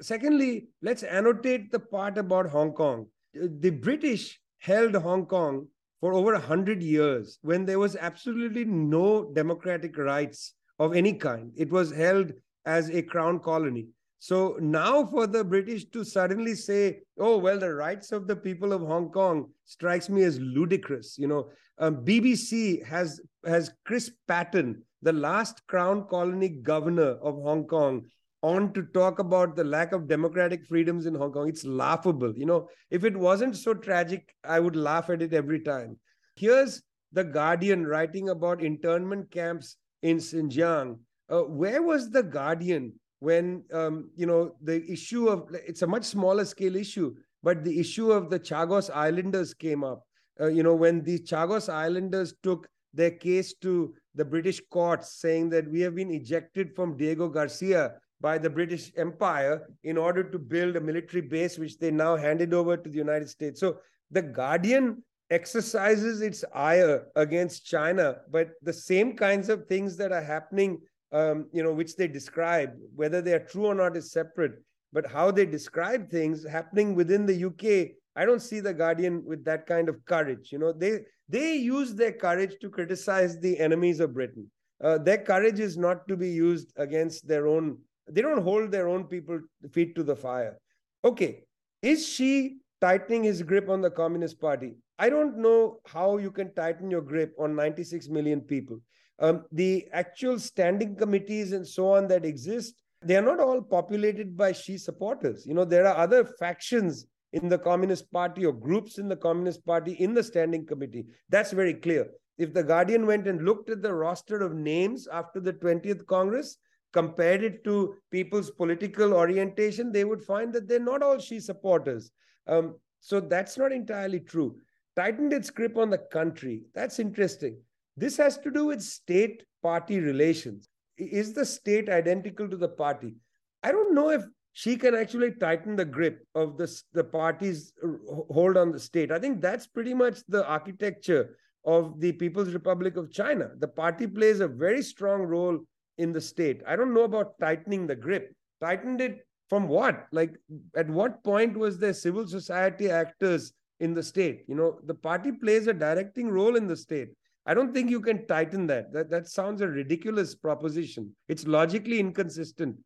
Secondly, let's annotate the part about Hong Kong. The British held Hong Kong for over one hundred years when there was absolutely no democratic rights of any kind. It was held as a crown colony. So now for the British to suddenly say, oh, well, the rights of the people of Hong Kong strikes me as ludicrous. You know, um, B B C has, has Chris Patton, the last crown colony governor of Hong Kong, on to talk about the lack of democratic freedoms in Hong Kong. It's laughable. You know, if it wasn't so tragic, I would laugh at it every time. Here's The Guardian writing about internment camps in Xinjiang. Uh, where was The Guardian when, um, you know, the issue of, it's a much smaller scale issue, but the issue of the Chagos Islanders came up, uh, you know, when the Chagos Islanders took their case to the British courts saying that we have been ejected from Diego Garcia by the British Empire in order to build a military base, which they now handed over to the United States. So The Guardian exercises its ire against China, but the same kinds of things that are happening, um, you know, which they describe, whether they are true or not is separate, but how they describe things happening within the U K, I don't see The Guardian with that kind of courage. You know, they, they use their courage to criticize the enemies of Britain. Uh, their courage is not to be used against their own. They don't hold their own people feet to the fire. Okay, is Xi tightening his grip on the Communist Party? I don't know how you can tighten your grip on ninety-six million people. Um, the actual standing committees and so on that exist, they are not all populated by Xi supporters. You know, there are other factions in the Communist Party or groups in the Communist Party in the standing committee. That's very clear. If The Guardian went and looked at the roster of names after the twentieth Congress, compared it to people's political orientation, they would find that they're not all Xi supporters. Um, so that's not entirely true. Tightened its grip on the country. That's interesting. This has to do with state-party relations. Is the state identical to the party? I don't know if Xi can actually tighten the grip of the, the party's hold on the state. I think that's pretty much the architecture of the People's Republic of China. The party plays a very strong role in the state. I don't know about tightening the grip. Tightened it from what? Like, at what point was there civil society actors in the state? You know, the party plays a directing role in the state. I don't think you can tighten that. That, that sounds a ridiculous proposition. It's logically inconsistent.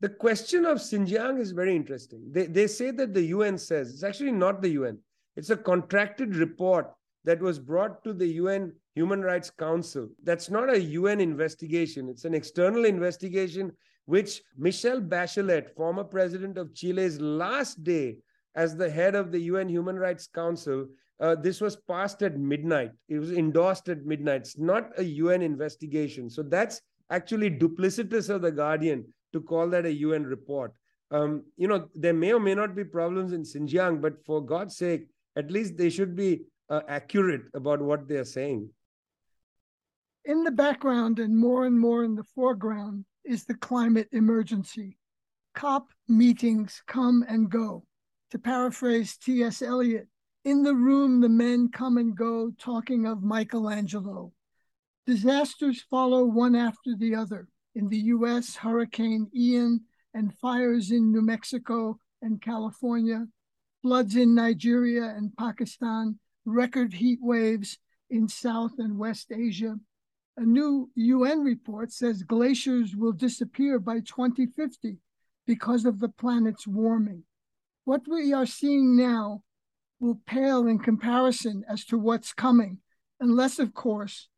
The question of Xinjiang is very interesting. They, they say that the U N says, it's actually not the U N. It's a contracted report that was brought to the U N Human Rights Council. That's not a U N investigation. It's an external investigation, which Michelle Bachelet, former president of Chile's last day as the head of the U N Human Rights Council, uh, this was passed at midnight. It was endorsed at midnight. It's not a U N investigation. So that's actually duplicitous of The Guardian to call that a U N report. Um, you know, there may or may not be problems in Xinjiang, but for God's sake, at least they should be uh, accurate about what they are saying. In the background and more and more in the foreground is the climate emergency. COP meetings come and go. To paraphrase T S Eliot, in the room the men come and go, talking of Michelangelo. Disasters follow one after the other. In the U S, Hurricane Ian and fires in New Mexico and California, floods in Nigeria and Pakistan, record heat waves in South and West Asia. A new U N report says glaciers will disappear by twenty fifty because of the planet's warming. What we are seeing now will pale in comparison as to what's coming, unless, of course,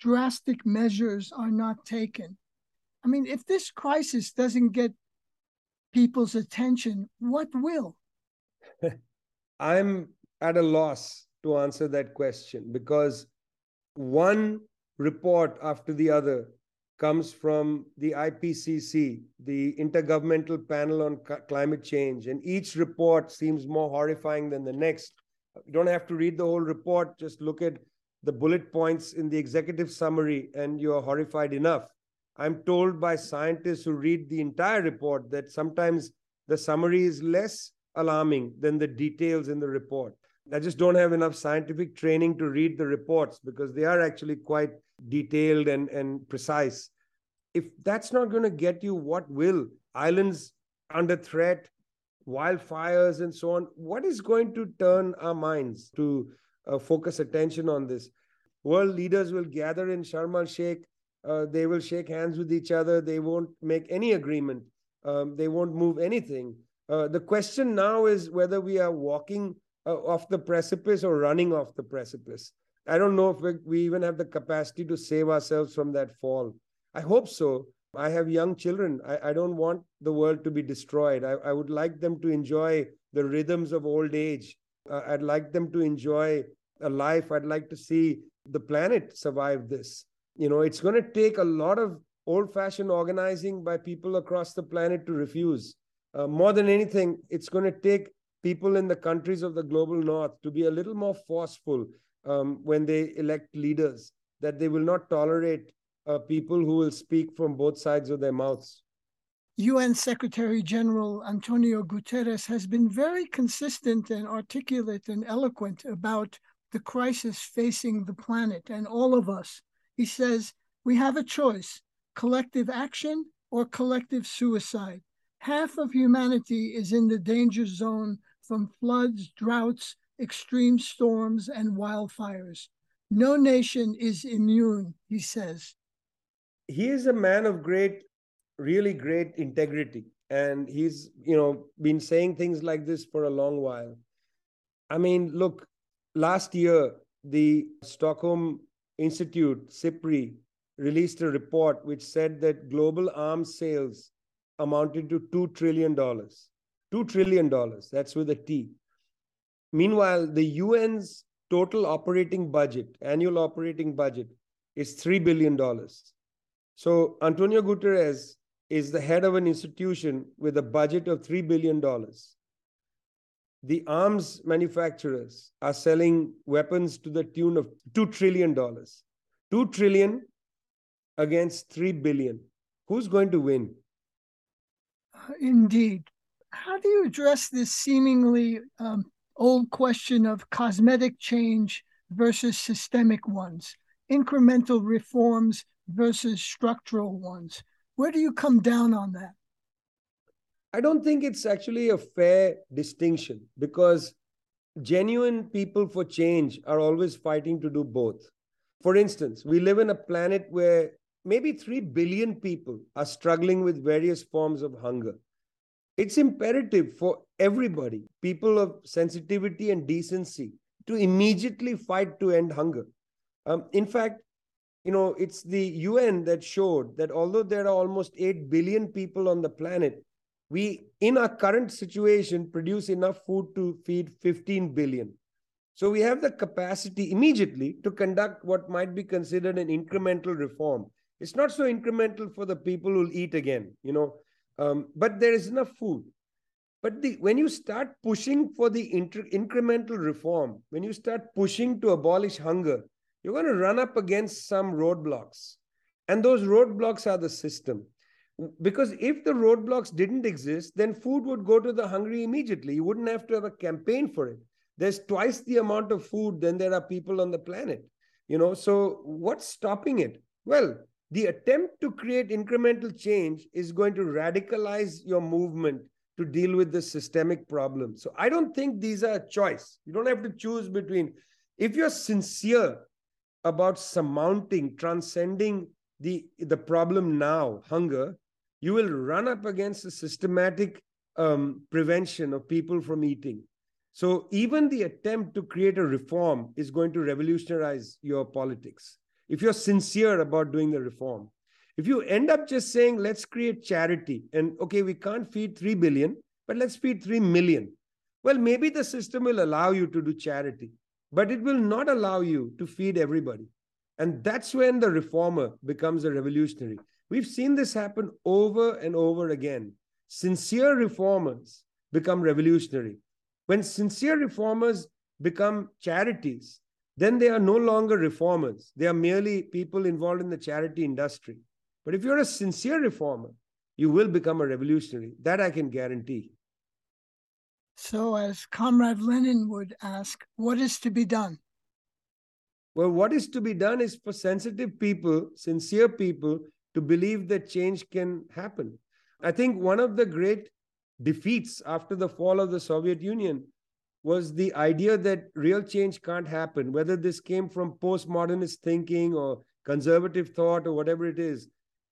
drastic measures are not taken. I mean, if this crisis doesn't get people's attention, what will? I'm at a loss to answer that question, because one report after the other comes from the I P C C, the Intergovernmental Panel on Climate Change, and each report seems more horrifying than the next. You don't have to read the whole report. Just look at the bullet points in the executive summary and you're horrified enough. I'm told by scientists who read the entire report that sometimes the summary is less alarming than the details in the report. I just don't have enough scientific training to read the reports, because they are actually quite detailed and, and precise. If that's not going to get you, what will? Islands under threat, wildfires and so on. What is going to turn our minds to uh, focus attention on this? World leaders will gather in Sharm el-Sheikh. Uh, they will shake hands with each other. They won't make any agreement. Um, they won't move anything. Uh, the question now is whether we are walking uh, off the precipice or running off the precipice. I don't know if we, we even have the capacity to save ourselves from that fall. I hope so. I have young children. I, I don't want the world to be destroyed. I, I would like them to enjoy the rhythms of old age. Uh, I'd like them to enjoy a life. I'd like to see the planet survive this. You know, it's going to take a lot of old-fashioned organizing by people across the planet to refuse. Uh, more than anything, it's going to take people in the countries of the global north to be a little more forceful um, when they elect leaders, that they will not tolerate uh, people who will speak from both sides of their mouths. U N Secretary General Antonio Guterres has been very consistent and articulate and eloquent about the crisis facing the planet and all of us. He says, we have a choice, collective action or collective suicide. Half of humanity is in the danger zone from floods, droughts, extreme storms, and wildfires. No nation is immune, he says. He is a man of great, really great integrity. And he's, you know, been saying things like this for a long while. I mean, look, last year, the Stockholm Institute, SIPRI, released a report which said that global arms sales amounted to two trillion dollars. two trillion dollars, that's with a T. Meanwhile, the U N's total operating budget, annual operating budget, is three billion dollars. So Antonio Guterres is the head of an institution with a budget of three billion dollars. The arms manufacturers are selling weapons to the tune of two trillion dollars. two trillion dollars against three billion dollars. Who's going to win? Indeed. How do you address this seemingly um, old question of cosmetic change versus systemic ones, incremental reforms versus structural ones? Where do you come down on that? I don't think it's actually a fair distinction, because genuine people for change are always fighting to do both. For instance, we live in a planet where maybe three billion people are struggling with various forms of hunger. It's imperative for everybody, people of sensitivity and decency, to immediately fight to end hunger. Um, in fact, you know, it's the U N that showed that although there are almost eight billion people on the planet, we, in our current situation, produce enough food to feed fifteen billion. So we have the capacity immediately to conduct what might be considered an incremental reform. It's not so incremental for the people who'll eat again, you know, um, but there is enough food. But the, when you start pushing for the inter- incremental reform, when you start pushing to abolish hunger, you're going to run up against some roadblocks. And those roadblocks are the system. Because if the roadblocks didn't exist, then food would go to the hungry immediately. You wouldn't have to have a campaign for it. There's twice the amount of food than there are people on the planet. You know, so what's stopping it? Well, the attempt to create incremental change is going to radicalize your movement to deal with the systemic problem. So I don't think these are a choice. You don't have to choose between. If you're sincere about surmounting, transcending the, the problem now, hunger, you will run up against a systematic um, prevention of people from eating. So even the attempt to create a reform is going to revolutionize your politics, if you're sincere about doing the reform. If you end up just saying, let's create charity, and okay, we can't feed three billion, but let's feed three million. Well, maybe the system will allow you to do charity, but it will not allow you to feed everybody. And that's when the reformer becomes a revolutionary. We've seen this happen over and over again. Sincere reformers become revolutionary. When sincere reformers become charities, then they are no longer reformers. They are merely people involved in the charity industry. But if you're a sincere reformer, you will become a revolutionary. That I can guarantee. So as Comrade Lenin would ask, what is to be done? Well, what is to be done is for sensitive people, sincere people, to believe that change can happen. I think one of the great defeats after the fall of the Soviet Union was the idea that real change can't happen, whether this came from postmodernist thinking or conservative thought or whatever it is.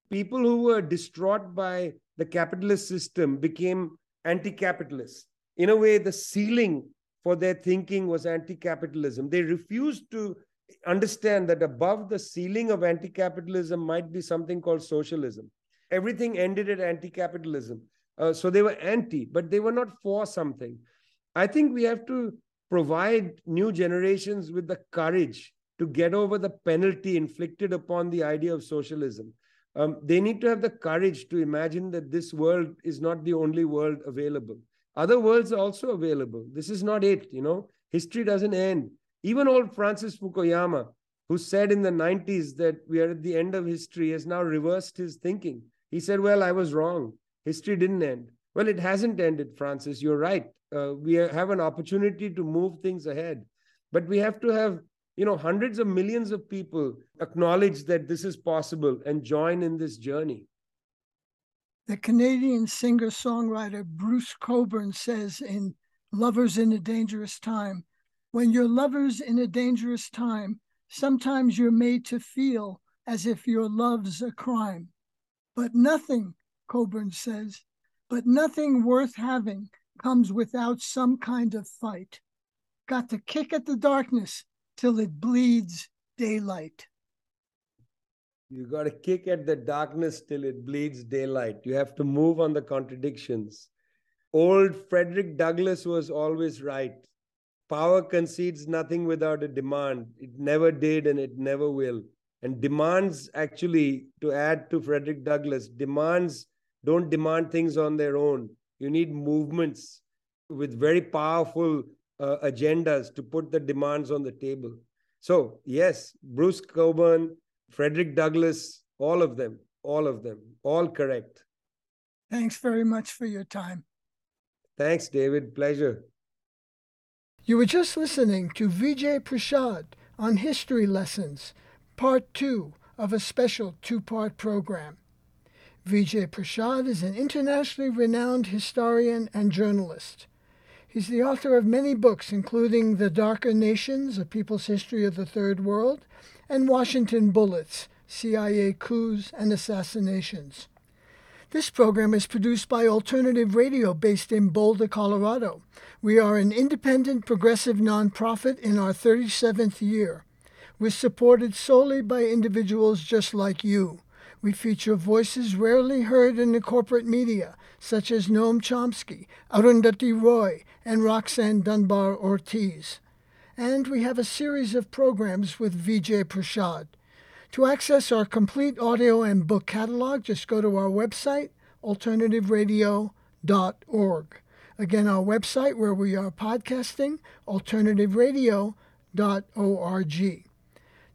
People who were distraught by the capitalist system became anti-capitalist. In a way, the ceiling for their thinking was anti-capitalism. They refused to understand that above the ceiling of anti-capitalism might be something called socialism. Everything ended at anti-capitalism. Uh, so they were anti, but they were not for something. I think we have to provide new generations with the courage to get over the penalty inflicted upon the idea of socialism. Um, they need to have the courage to imagine that this world is not the only world available. Other worlds are also available. This is not it, you know. History doesn't end. Even old Francis Fukuyama, who said in the nineties that we are at the end of history, has now reversed his thinking. He said, well, I was wrong. History didn't end. Well, it hasn't ended, Francis. You're right. Uh, we have an opportunity to move things ahead. But we have to have, you know, hundreds of millions of people acknowledge that this is possible and join in this journey. The Canadian singer-songwriter Bruce Coburn says in Lovers in a Dangerous Time, when you're lovers in a dangerous time, sometimes you're made to feel as if your love's a crime. But nothing, Coburn says, but nothing worth having comes without some kind of fight. Got to kick at the darkness till it bleeds daylight. You got to kick at the darkness till it bleeds daylight. You have to move on the contradictions. Old Frederick Douglass was always right. Power concedes nothing without a demand. It never did and it never will. And demands, actually, to add to Frederick Douglass, demands don't demand things on their own. You need movements with very powerful uh, agendas to put the demands on the table. So, yes, Bruce Coburn, Frederick Douglass, all of them, all of them, all correct. Thanks very much for your time. Thanks, David. Pleasure. You were just listening to Vijay Prashad on History Lessons, part two of a special two-part program. Vijay Prashad is an internationally renowned historian and journalist. He's the author of many books, including The Darker Nations, A People's History of the Third World, and Washington Bullets, C I A Coups and Assassinations. This program is produced by Alternative Radio, based in Boulder, Colorado. We are an independent, progressive nonprofit in our thirty-seventh year. We're supported solely by individuals just like you. We feature voices rarely heard in the corporate media, such as Noam Chomsky, Arundhati Roy, and Roxanne Dunbar Ortiz. And we have a series of programs with Vijay Prashad. To access our complete audio and book catalog, just go to our website, alternative radio dot org. Again, our website where we are podcasting, alternative radio dot org.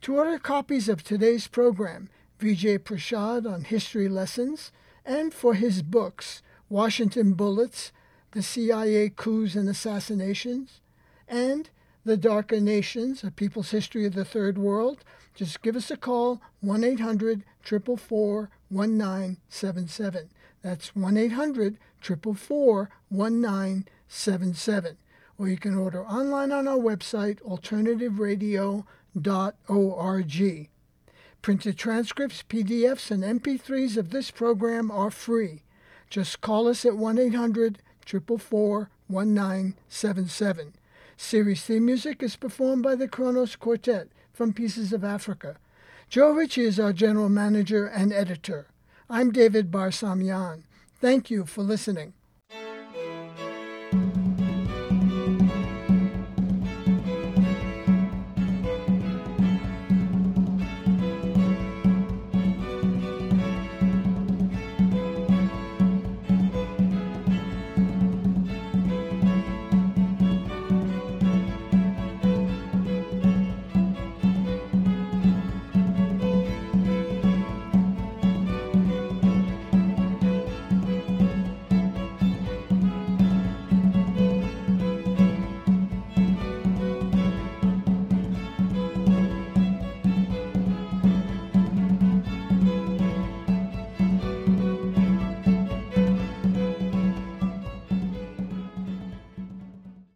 To order copies of today's program, Vijay Prashad on history lessons, and for his books, Washington Bullets, The C I A Coups and Assassinations, and The Darker Nations, A People's History of the Third World, just give us a call, one eight hundred, four four four, one nine seven seven. That's one eight hundred, four four four, one nine seven seven. Or you can order online on our website, alternative radio dot org. Printed transcripts, P D Fs, and M P threes of this program are free. Just call us at one eight hundred, four four four, one nine seven seven. Series theme music is performed by the Kronos Quartet from Pieces of Africa. Joe Ritchie is our general manager and editor. I'm David Barsamyan. Thank you for listening.